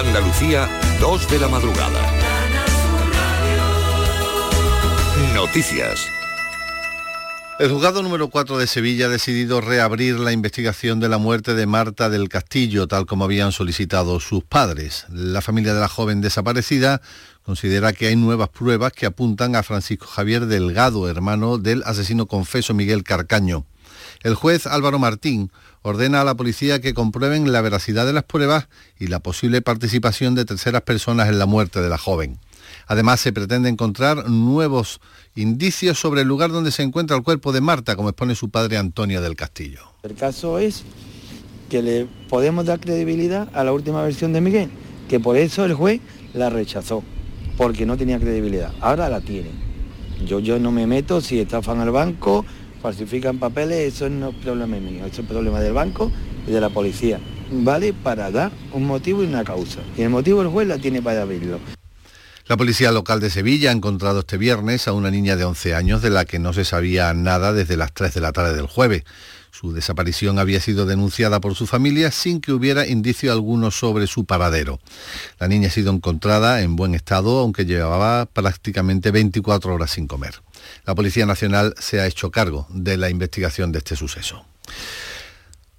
Andalucía, 2 de la madrugada. Noticias. El juzgado número 4 de Sevilla ha decidido reabrir la investigación de la muerte de Marta del Castillo, tal como habían solicitado sus padres. La familia de la joven desaparecida considera que hay nuevas pruebas que apuntan a Francisco Javier Delgado, hermano del asesino confeso Miguel Carcaño. El juez Álvaro Martín ordena a la policía que comprueben la veracidad de las pruebas y la posible participación de terceras personas en la muerte de la joven. Además, se pretende encontrar nuevos indicios sobre el lugar donde se encuentra el cuerpo de Marta, como expone su padre Antonio del Castillo. El caso es que le podemos dar credibilidad a la última versión de Miguel, que por eso el juez la rechazó, porque no tenía credibilidad. Ahora la tiene. Yo no me meto si estafan al banco, falsifican papeles, eso no es problema mío, eso es problema del banco y de la policía. Vale para dar un motivo y una causa. Y el motivo el juez la tiene para abrirlo. La policía local de Sevilla ha encontrado este viernes a una niña de 11 años de la que no se sabía nada desde las 3 de la tarde del jueves. Su desaparición había sido denunciada por su familia sin que hubiera indicio alguno sobre su paradero. La niña ha sido encontrada en buen estado, aunque llevaba prácticamente 24 horas sin comer. La Policía Nacional se ha hecho cargo de la investigación de este suceso.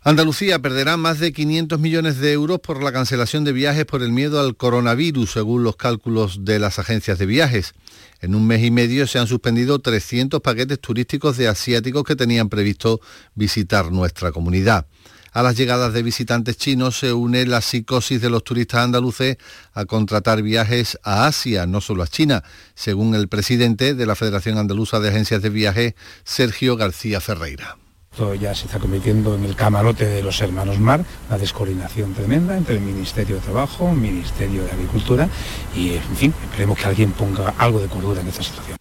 Andalucía perderá más de 500 millones de euros por la cancelación de viajes por el miedo al coronavirus, según los cálculos de las agencias de viajes. En un mes y medio se han suspendido 300 paquetes turísticos de asiáticos que tenían previsto visitar nuestra comunidad. A las llegadas de visitantes chinos se une la psicosis de los turistas andaluces a contratar viajes a Asia, no solo a China, según el presidente de la Federación Andaluza de Agencias de Viajes, Sergio García Ferreira. Esto ya se está convirtiendo en el camarote de los hermanos Mar, la descoordinación tremenda entre el Ministerio de Trabajo, el Ministerio de Agricultura y, en fin, esperemos que alguien ponga algo de cordura en esta situación.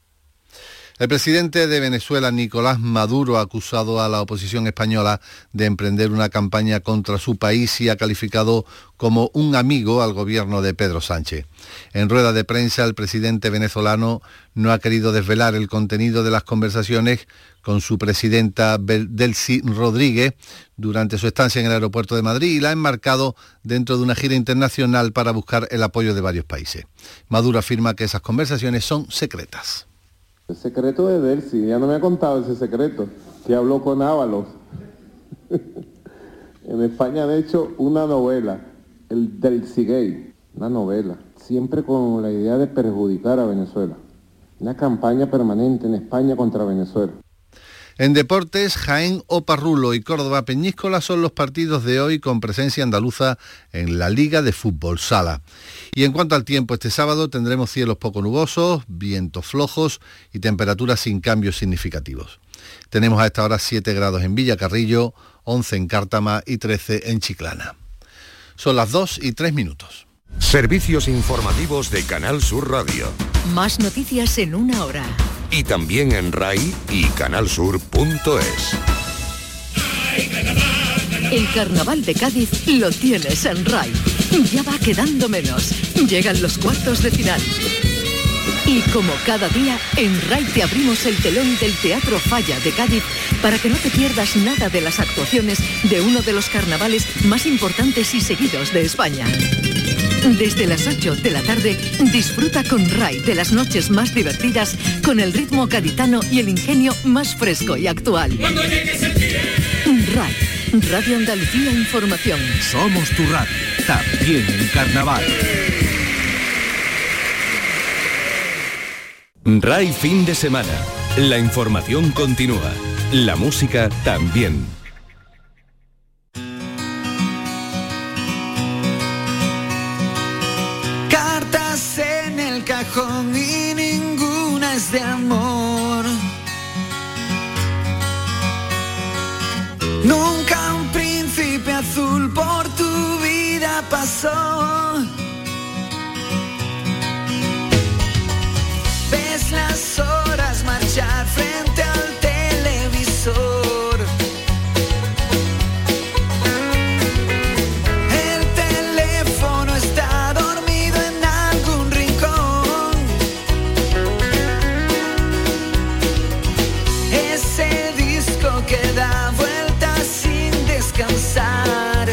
El presidente de Venezuela, Nicolás Maduro, ha acusado a la oposición española de emprender una campaña contra su país y ha calificado como un amigo al gobierno de Pedro Sánchez. En rueda de prensa, el presidente venezolano no ha querido desvelar el contenido de las conversaciones con su presidenta Delcy Rodríguez durante su estancia en el aeropuerto de Madrid y la ha enmarcado dentro de una gira internacional para buscar el apoyo de varios países. Maduro afirma que esas conversaciones son secretas. El secreto de Delcy, ya no me ha contado ese secreto, que habló con Ábalos. En España han hecho una novela, el Delcy Gay, una novela, siempre con la idea de perjudicar a Venezuela. Una campaña permanente en España contra Venezuela. En deportes, Jaén Oparrulo y Córdoba Peñíscola son los partidos de hoy con presencia andaluza en la Liga de Fútbol Sala. Y en cuanto al tiempo, este sábado tendremos cielos poco nubosos, vientos flojos y temperaturas sin cambios significativos. Tenemos a esta hora 7 grados en Villacarrillo, 11 en Cártama y 13 en Chiclana. Son las 2:03. Servicios informativos de Canal Sur Radio. Más noticias en una hora. Y también en RAI y canalsur.es. El Carnaval de Cádiz lo tienes en RAI. Ya va quedando menos. Llegan los cuartos de final. Y como cada día, en RAI te abrimos el telón del Teatro Falla de Cádiz para que no te pierdas nada de las actuaciones de uno de los carnavales más importantes y seguidos de España. Desde las 8 de la tarde, disfruta con RAI de las noches más divertidas, con el ritmo gaditano y el ingenio más fresco y actual. RAI, Radio Andalucía Información. Somos tu radio, también en carnaval. RAI fin de semana. La información continúa. La música también. Y ninguna es de amor. Nunca un príncipe azul por tu vida pasó. Ves las horas marchar frente al televisor. Descansar.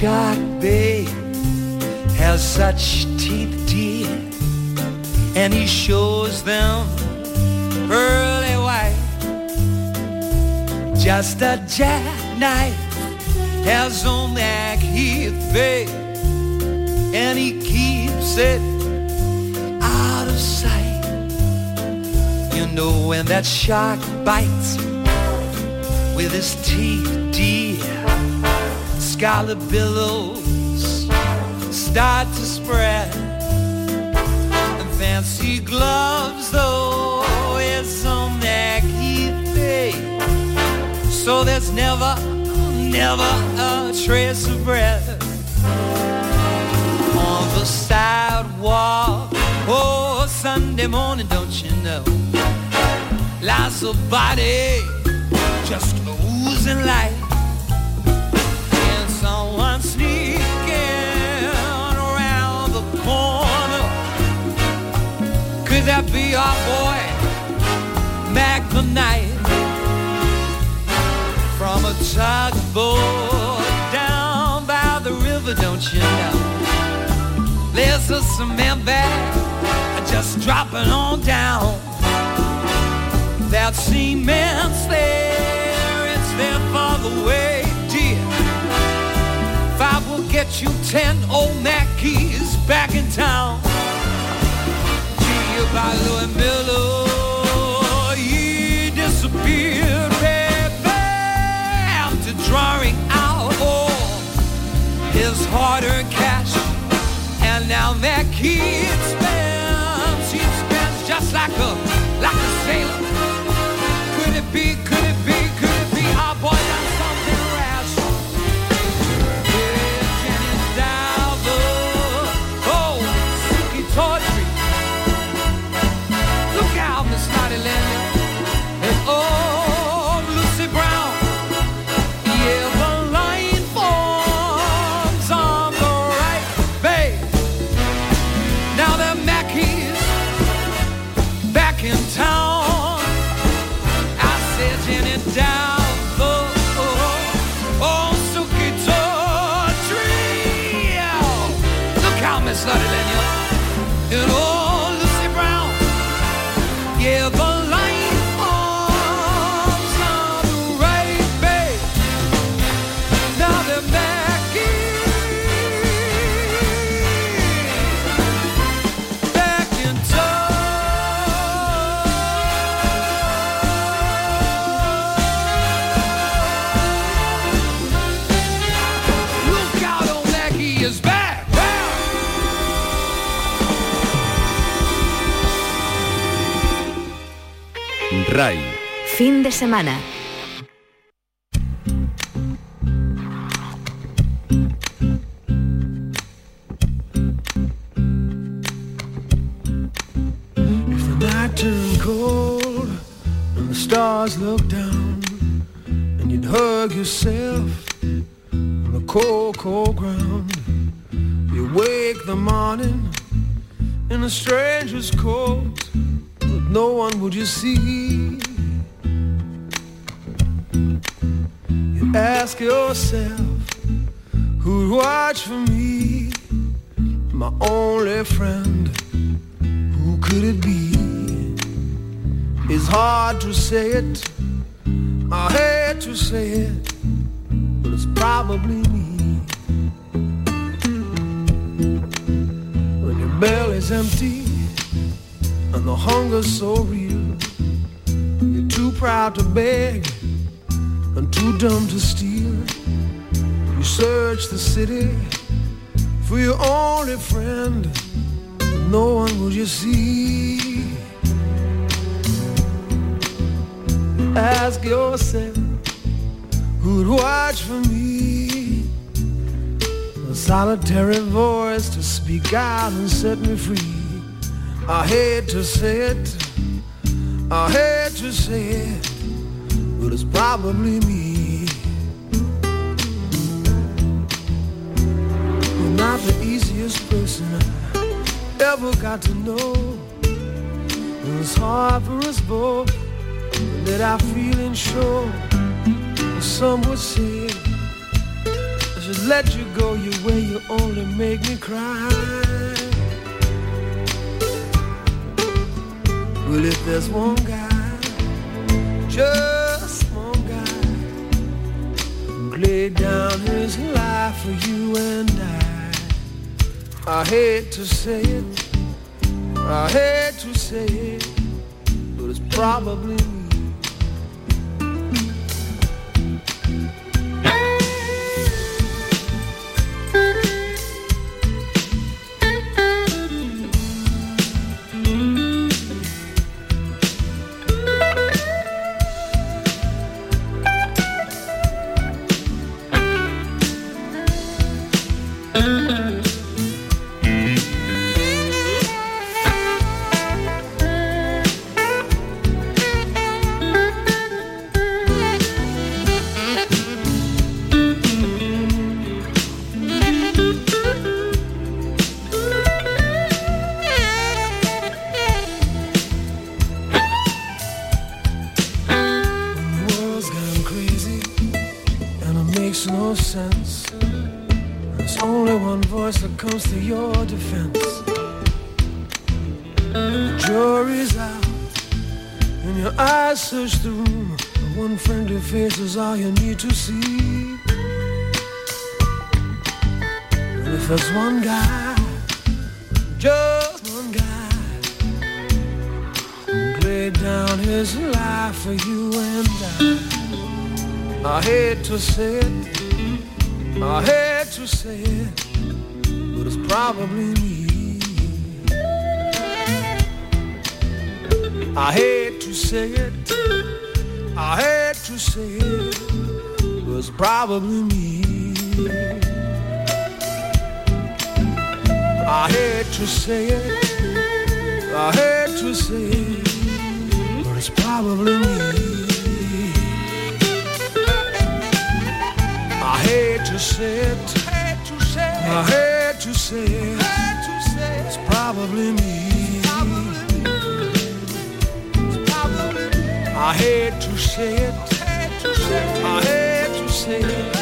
shark, babe, has such teeth, dear, and he shows them pearly white. Just a jackknife has on that heath, babe, and he keeps it out of sight. You know when that shark bites with his teeth, dear, scarlet billows start to spread, and fancy gloves, though, is on that key thing. So there's never, never a trace of breath on the sidewalk. Oh, Sunday morning, don't you know, lots of body just oozing light. Someone sneaking around the corner. Could that be our boy, Mac the Knight? From a tugboat down by the river, don't you know? There's a cement bag just dropping on down. That cement's there, it's there for the way. I will get you 10 old Mackeys back in town. Gee, about Louis Miller, he disappeared, baby, after drawing out all his hard-earned cash. And now Mackey spends, he spends just like a sailor. Could it be our boy now? Ray. Fin de semana. If the night turned cold and the stars looked down, and you'd hug yourself on the cold, cold ground, you wake the morning in a stranger's coat, but no one would you see. Ask yourself, who'd watch for me? My only friend, who could it be? It's hard to say it, I hate to say it, but it's probably me. When your belly's empty and the hunger's so real, you're too proud to beg and too dumb to steal, you search the city for your only friend, but no one would you see. Ask yourself, who'd watch for me? A solitary voice to speak out and set me free. I hate to say it, I hate to say it, but it's probably me. You're not the easiest person I ever got to know, and it's hard for us both that I feel and show. Some would say it's just let you go your way, you only make me cry. Well, if there's one guy, just one guy, who'd lay down his life for you and I hate to say it, I hate to say it, but it's probably me. There's one guy, just one guy, who laid down his life for you and I. I hate to say it, I hate to say it, but it's probably me. I hate to say it, I hate to say it, but it's probably me. I hate to say it, I hate to say it, but it's probably me. I hate to say it, I hate to say it, it's probably me. I hate to say it, I hate to say it.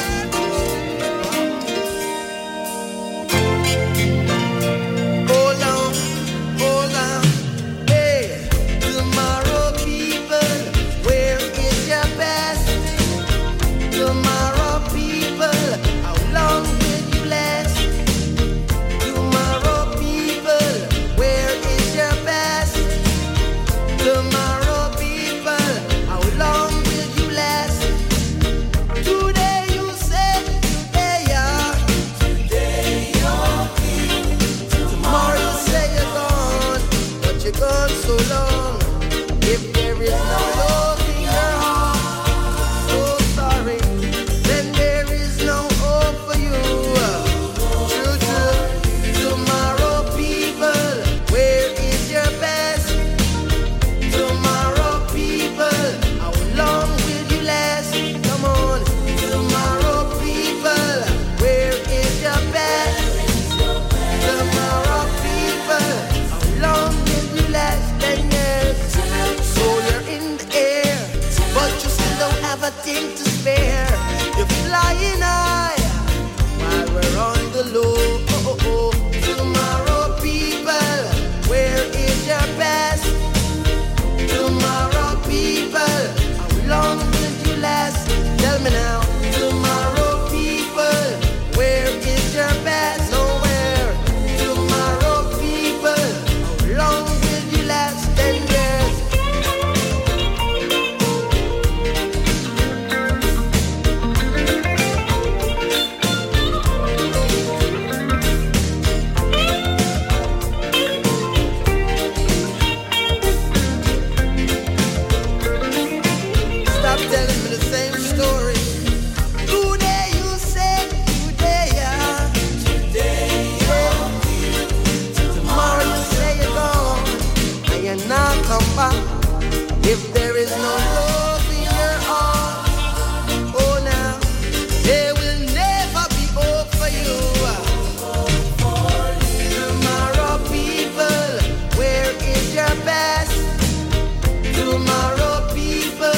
Tomorrow people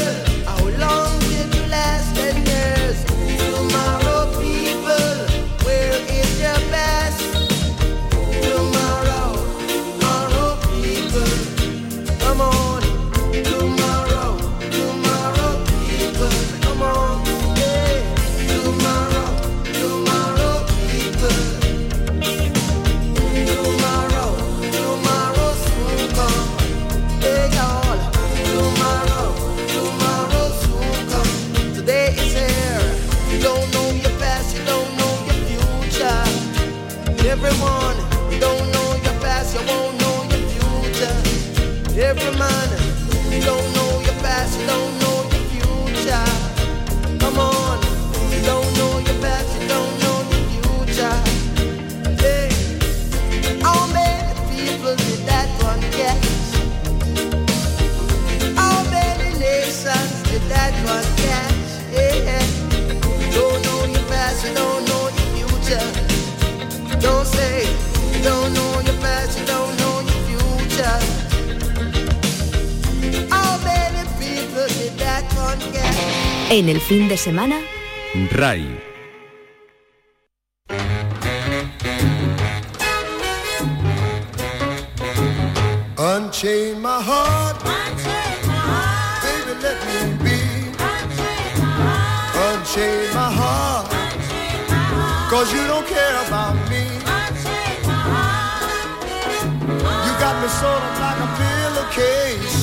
every minor. You don't know your past, you don't know your future. Come on, you don't know your past, you don't know your future. Hey, how many people did that one guess? How many nations did that one catch? Yeah, you don't know your past, you don't know your future. Don't say you don't know your past, you don't know your future. En el fin de semana, RAI. Unchain my heart, unchain my heart, baby let me be, unchain my heart, cause you don't care about me, you got me sort of like a pillowcase.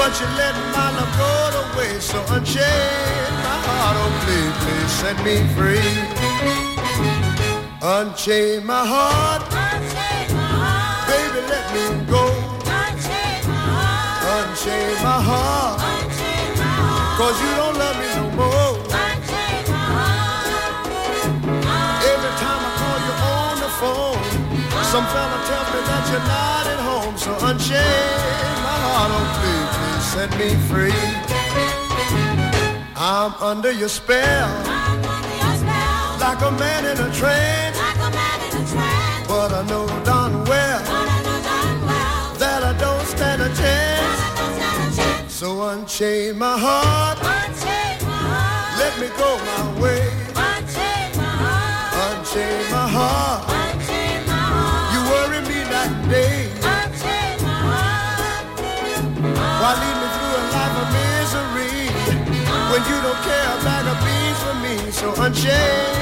But you let my love go to waste, so unchain my heart, oh please, please set me free. Unchain my heart, baby let me go. Unchain my heart, unchain my heart, cause you don't love me no more. Unchain my heart, every time I call you on the phone, some fella tell me that you're not at home, so unchain my heart, oh please. Set me free. I'm under your spell, I'm under your spell. Like a man in a trance, like a man in a trance. But I know darn well, that I don't stand a chance. So unchain my heart, unchain my heart. Let me go my way, unchain my heart. Unchain my heart, unchain my heart. You worry me that day. Why lead me through a life of misery when you don't care a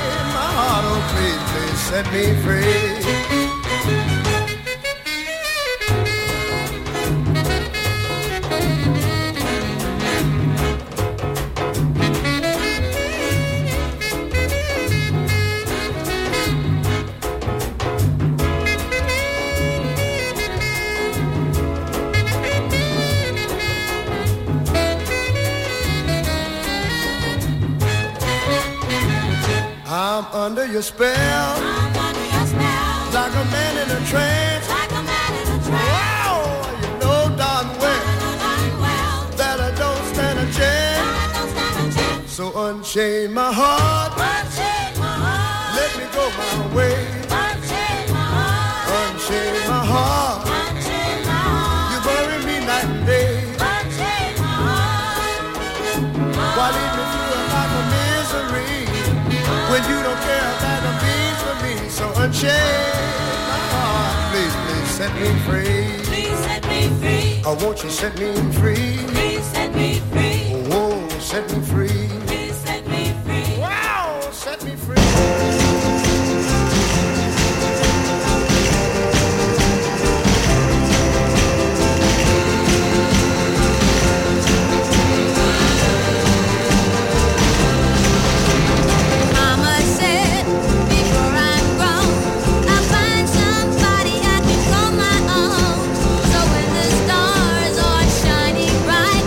bag of beans for me? So unchain my heart, oh please, please set me free. Under your spell, I'm under your spell. Like a man in a trance, like a man in a trance. Wow, you know darn well, that I don't stand a chance. So unchain my heart, unchain my heart. Let me go my way, unchain my heart. Unchain my heart, unchain my heart. You bury me night and day, unchain my heart. Why lead me through a life of misery when you don't care about the beans for me? So unchain my heart, please, please set me free. Please set me free. Oh, won't you set me free? Please set me free. Oh, whoa, set me free. Please set me free. Wow, set me free. Somebody I can call my own. So when the stars are shining bright,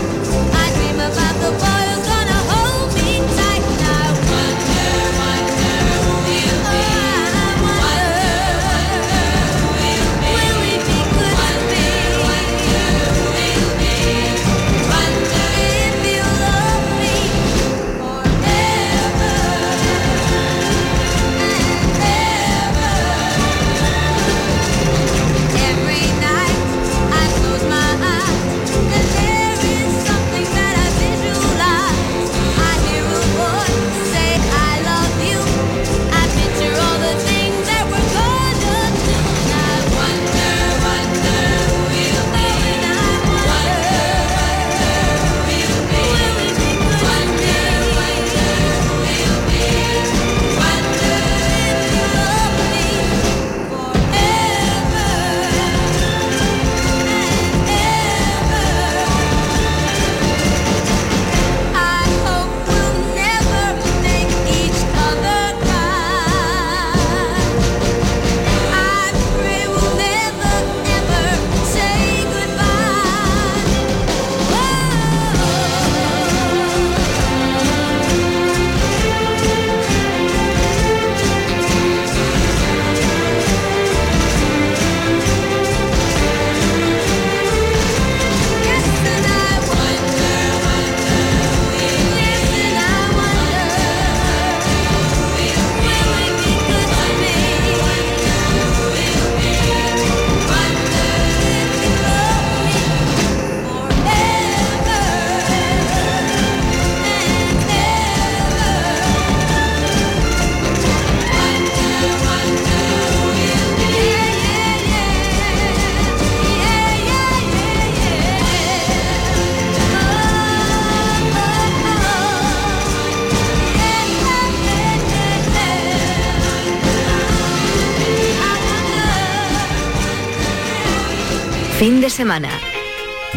Fin de semana.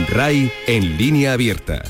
RAI en línea abierta.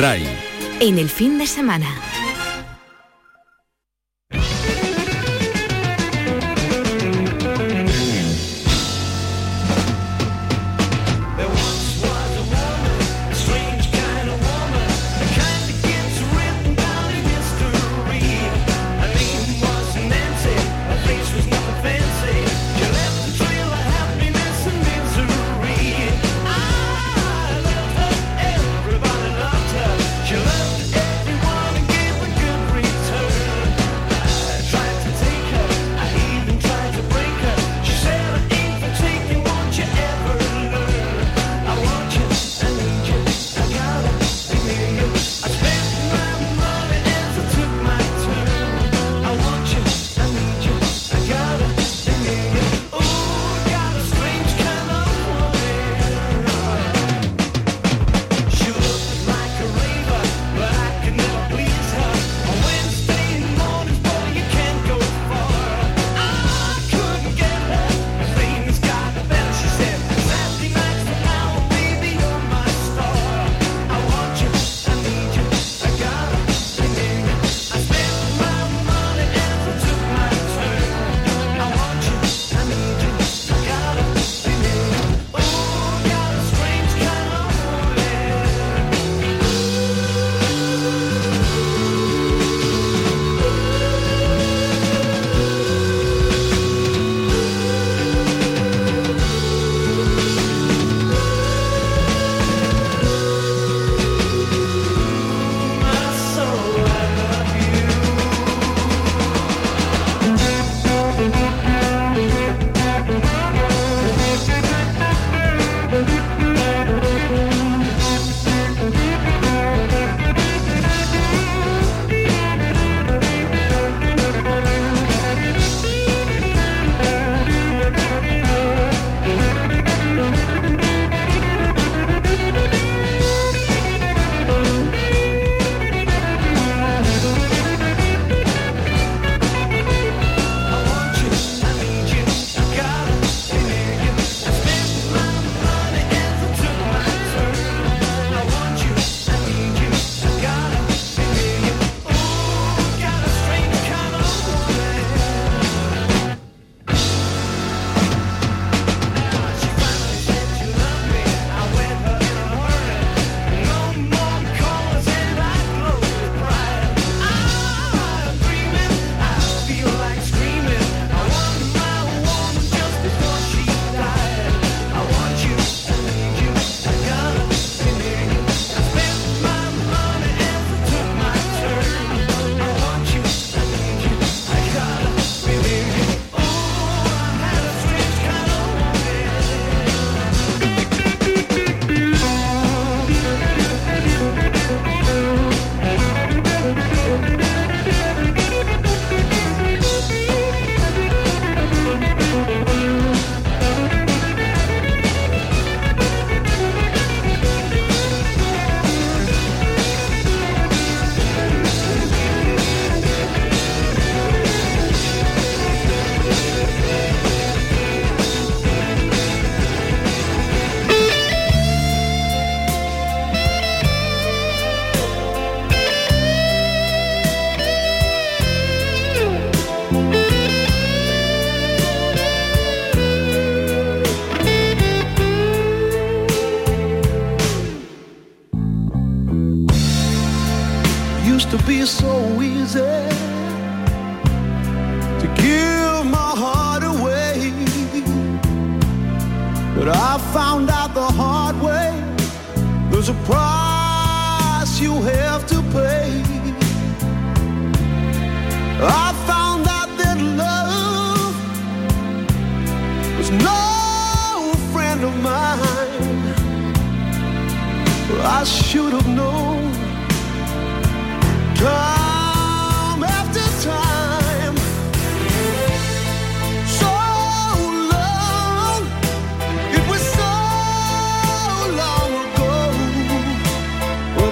RAI. En el fin de semana. Used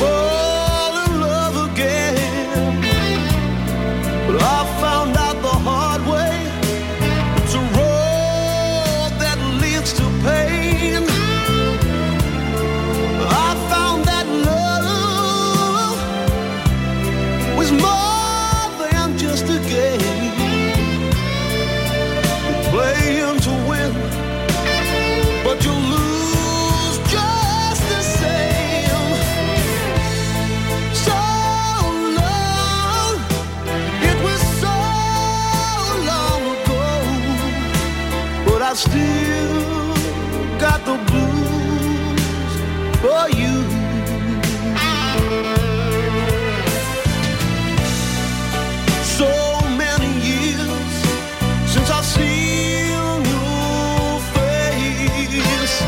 Oh, still got the blues for you. So many years since I've seen your face,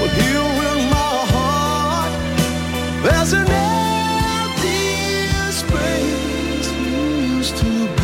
but here in my heart there's an empty space you used to be.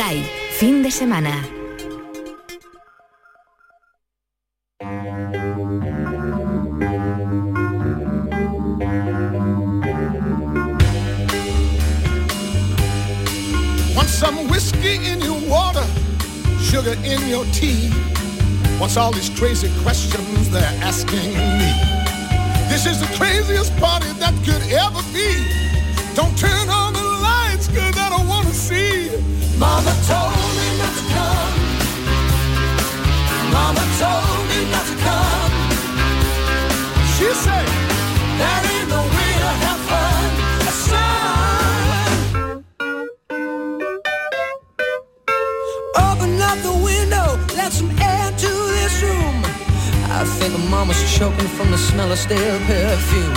RAI, fin de semana. Want some whiskey in your water, sugar in your tea. What's all these crazy questions they're asking me? This is the craziest party that could ever be. Don't turn on the lights, cause I don't wanna see. Mama told me not to come. Mama told me not to come. She said, that ain't no way to have fun, son. Open up the window, let some air to this room. I think Mama's choking from the smell of stale perfume.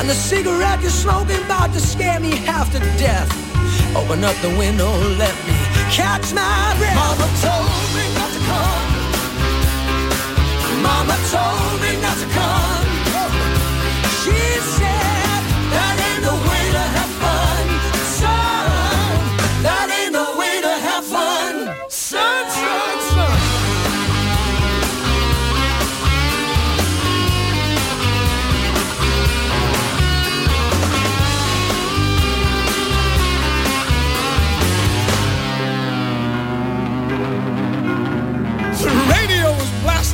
And the cigarette you're smoking about to scare me half to death. Open up the window, let me catch my breath. Mama told me not to come. Mama told me not to come. She said, that ain't the way to have fun, son. That ain't the way to have fun, son, son, son.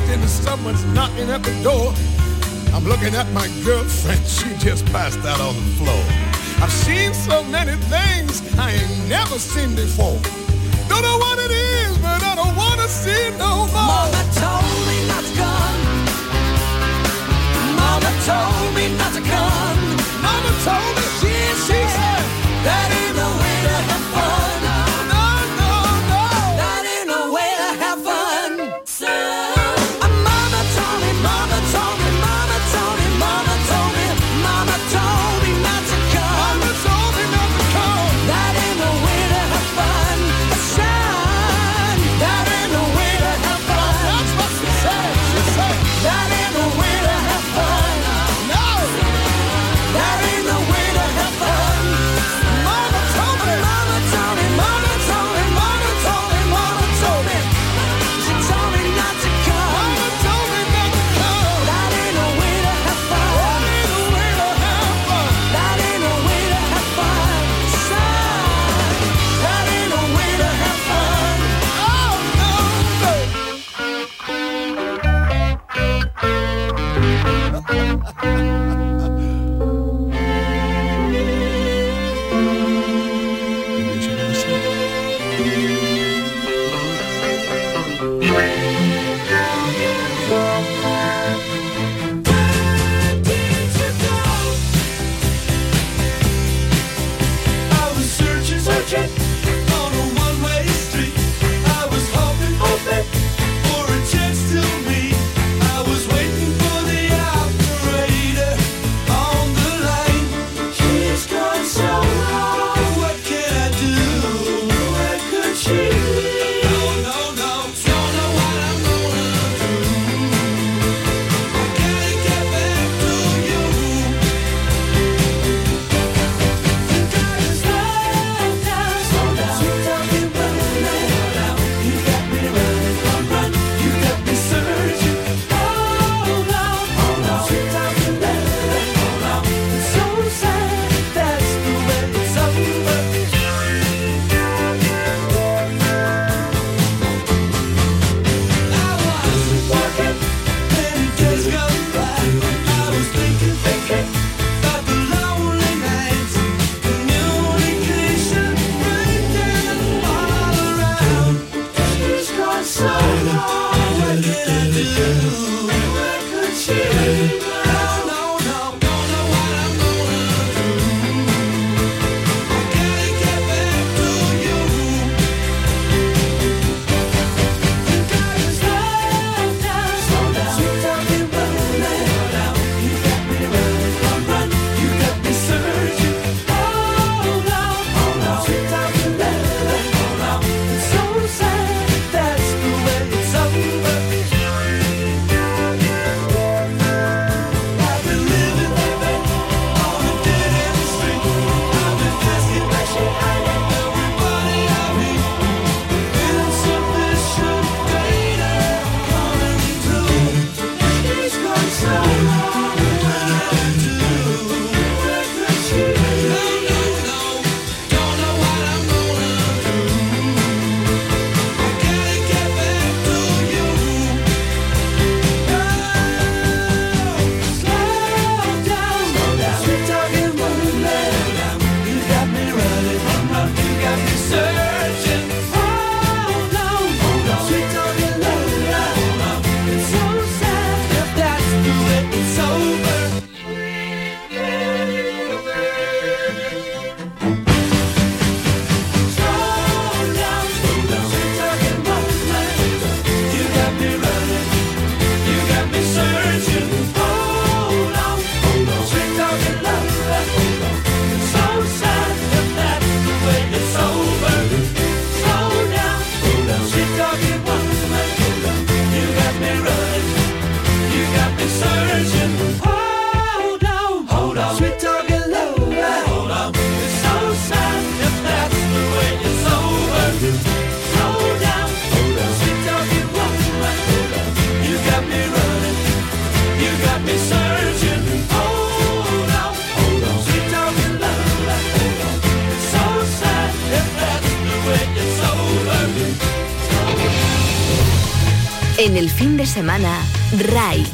And someone's knocking at the door. I'm looking at my girlfriend, she just passed out on the floor. I've seen so many things I ain't never seen before. Don't know what it is, but I don't wanna see no more. Mama told me not to come. Mama told me not to come. Mama told me, she said, that ain't no way to have fun. En el fin de semana, RAI.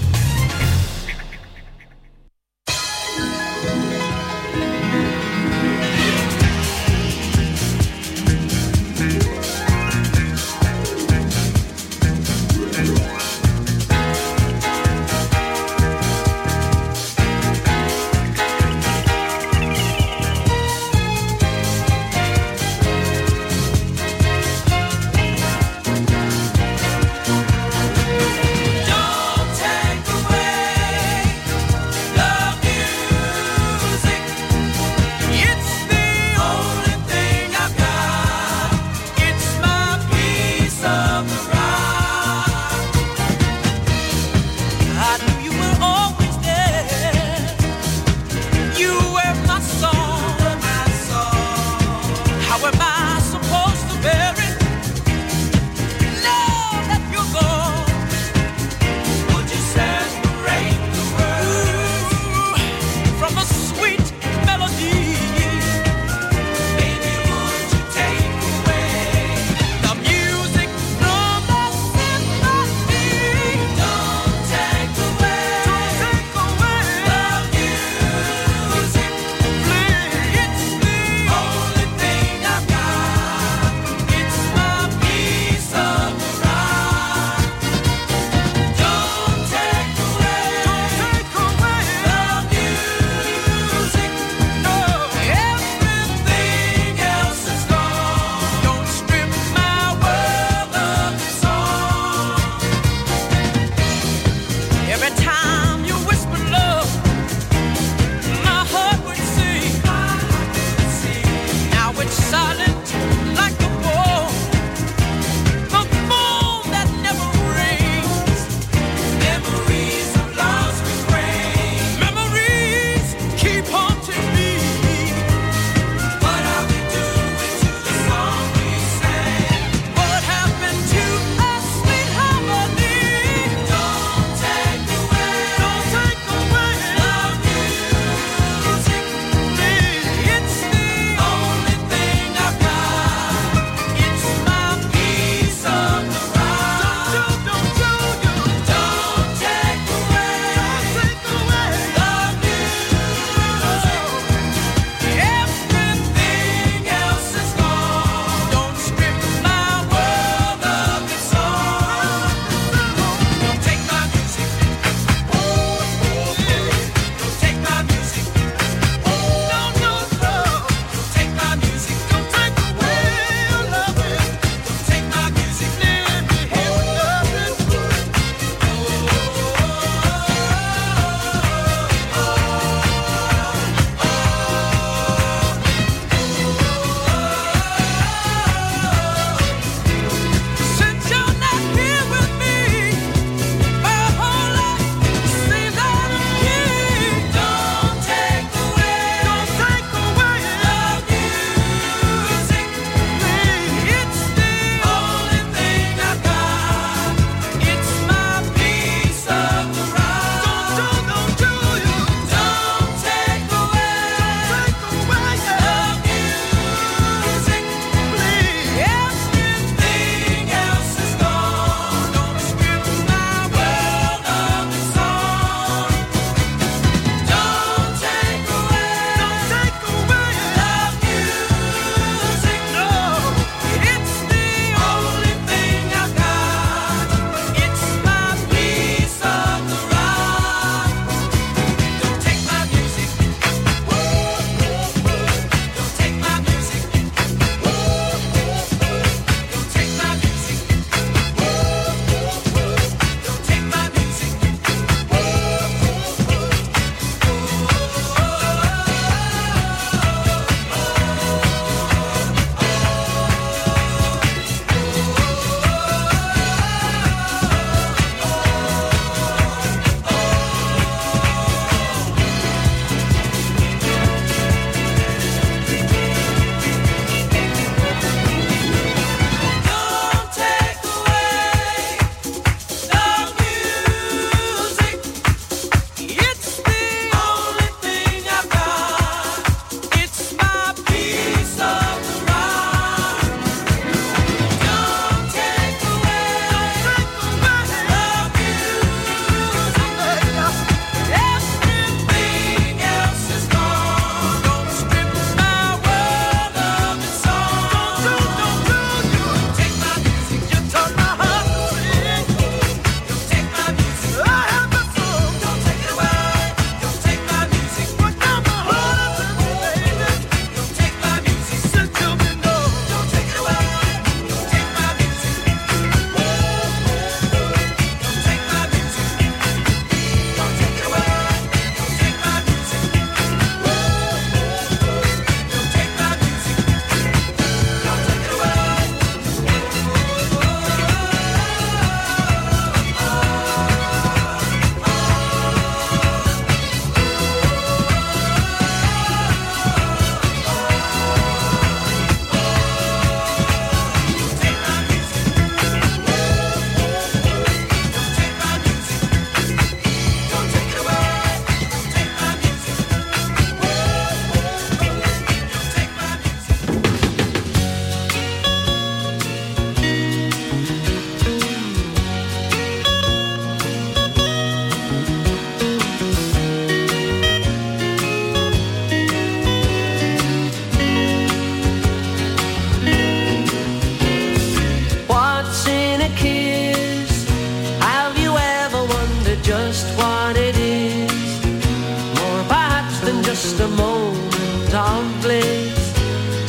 Please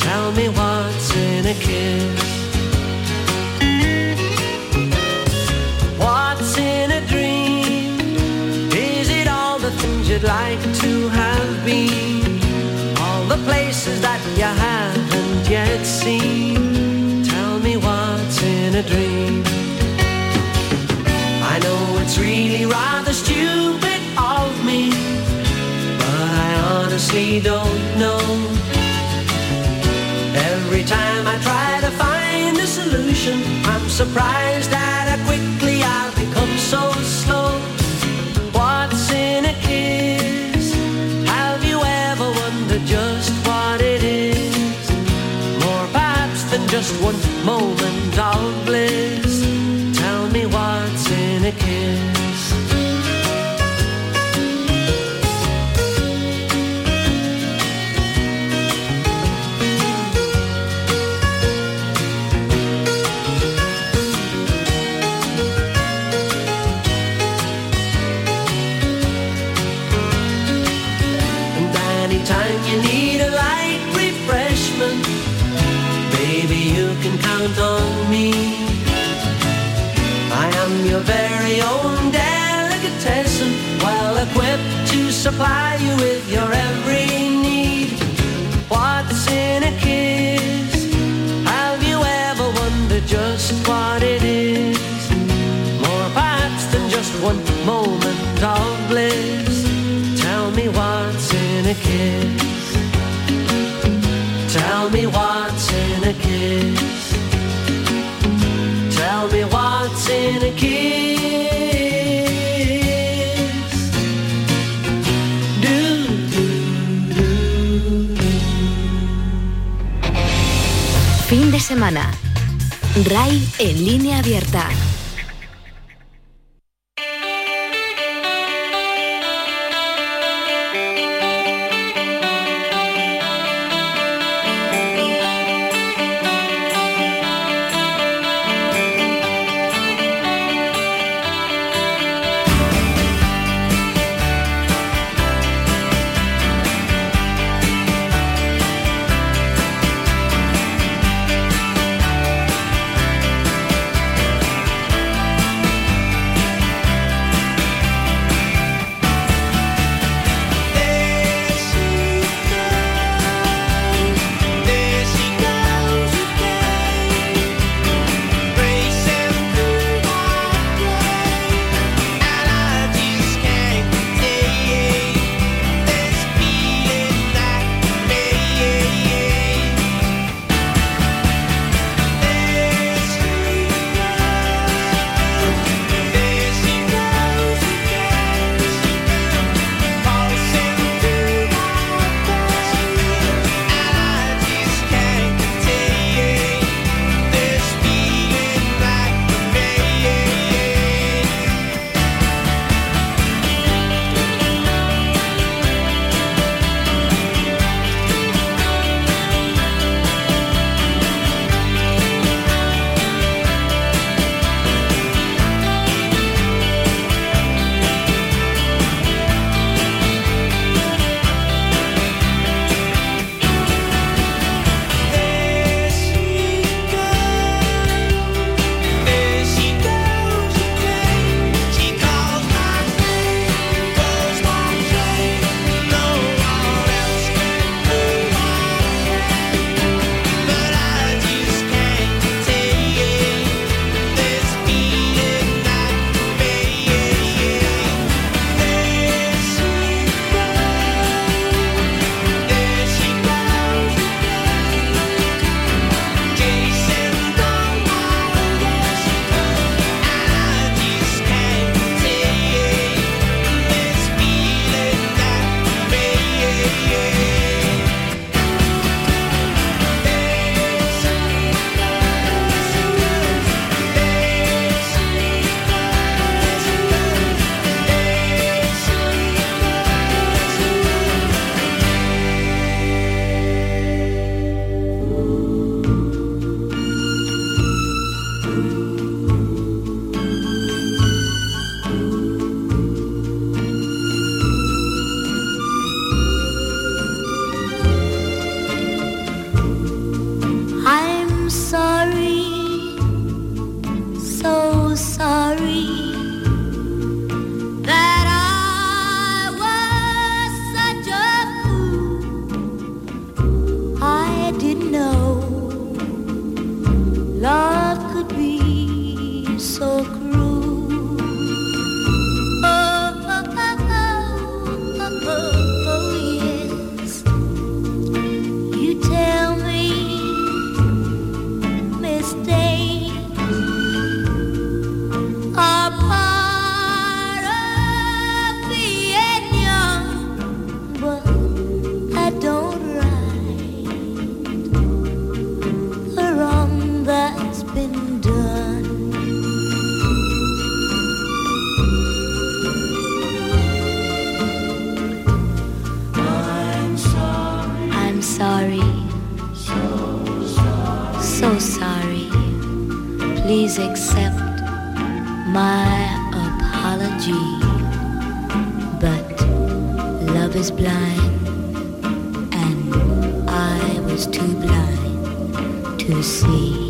tell me what's in a kiss, what's in a dream, is it all the things you'd like to have been, all the places that you haven't yet seen, tell me what's in a dream. I know it's really rather stupid of me, but I honestly don't know. Every time I try to find a solution, I'm surprised at how quickly I've become so slow. What's in a kiss? Have you ever wondered just what it is? More perhaps than just one moment of bliss. Tell me what's in a kiss. On me, I am your very own delicatessen, well equipped to supply you with your every need. What's in a kiss? Have you ever wondered just what it is? More perhaps than just one moment of bliss. Tell me what's in a kiss. Tell me what's in a kiss. Tell me what's in a kiss. Do, do, do. Fin de semana. RAI en línea abierta. I'm sorry, so sorry, please accept my apology, but love is blind and I was too blind to see.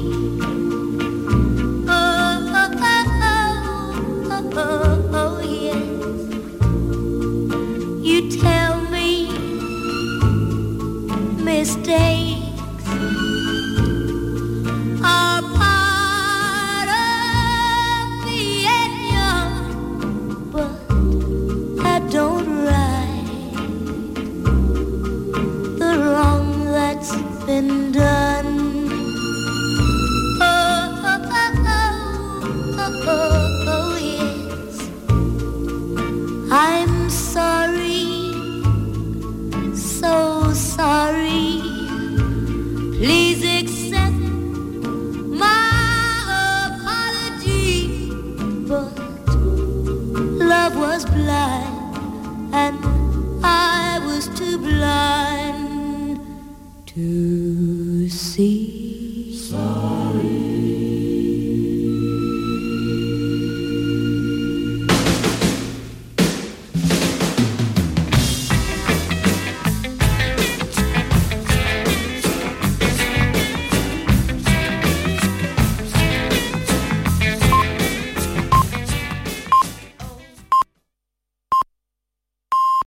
Blind to